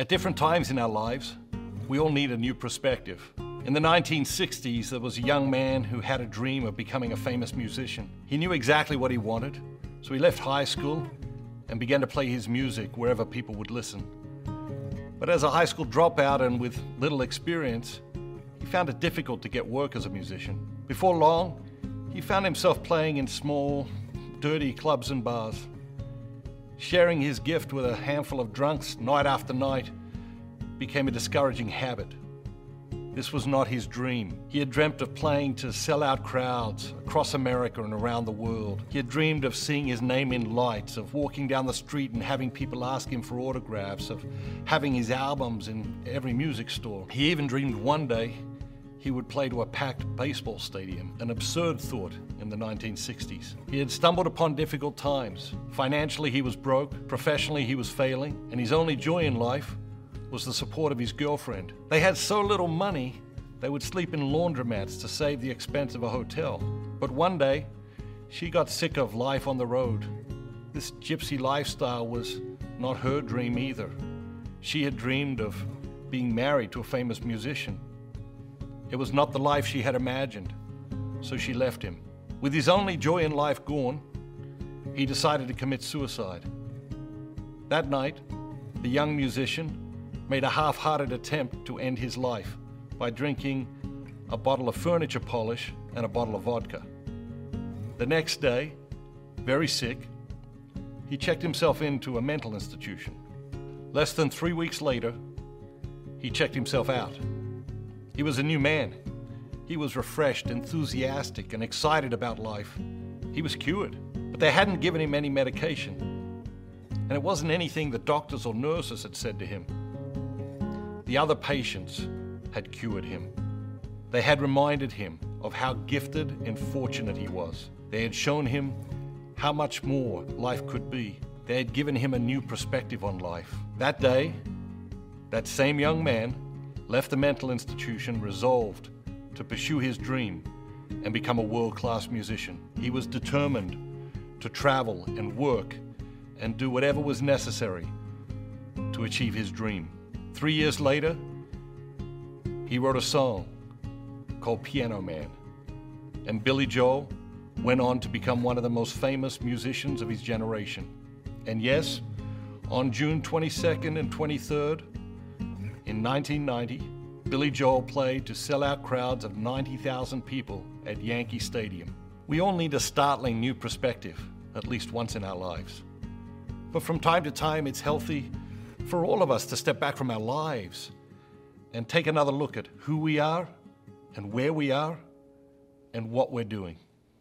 At different times in our lives, we all need a new perspective. In the 1960s, there was a young man who had a dream of becoming a famous musician. He knew exactly what he wanted, so he left high school and began to play his music wherever people would listen. But as a high school dropout and with little experience, he found it difficult to get work as a musician. Before long, he found himself playing in small, dirty clubs and bars, sharing his gift with a handful of drunks night after night became a discouraging habit. This was not his dream. He had dreamt of playing to sell-out crowds across America and around the world. He had dreamed of seeing his name in lights, of walking down the street and having people ask him for autographs, of having his albums in every music store. He even dreamed one day he would play to a packed baseball stadium, an absurd thought in the 1960s. He had stumbled upon difficult times. Financially, he was broke. Professionally, he was failing. And his only joy in life was the support of his girlfriend. They had so little money, they would sleep in laundromats to save the expense of a hotel. But one day, she got sick of life on the road. This gypsy lifestyle was not her dream either. She had dreamed of being married to a famous musician. It was not the life she had imagined, so she left him. With his only joy in life gone, he decided to commit suicide. That night, the young musician made a half-hearted attempt to end his life by drinking a bottle of furniture polish and a bottle of vodka. The next day, very sick, he checked himself into a mental institution. Less than 3 weeks later, he checked himself out. He was a new man. He was refreshed, enthusiastic, and excited about life. He was cured, but they hadn't given him any medication. And it wasn't anything the doctors or nurses had said to him. The other patients had cured him. They had reminded him of how gifted and fortunate he was. They had shown him how much more life could be. They had given him a new perspective on life. That day, that same young man left the mental institution resolved to pursue his dream and become a world-class musician. He was determined to travel and work and do whatever was necessary to achieve his dream. 3 years later, he wrote a song called Piano Man, and Billy Joel went on to become one of the most famous musicians of his generation. And yes, on June 22nd and 23rd, in 1990, Billy Joel played to sell-out crowds of 90,000 people at Yankee Stadium. We all need a startling new perspective, at least once in our lives. But from time to time, it's healthy for all of us to step back from our lives and take another look at who we are and where we are and what we're doing.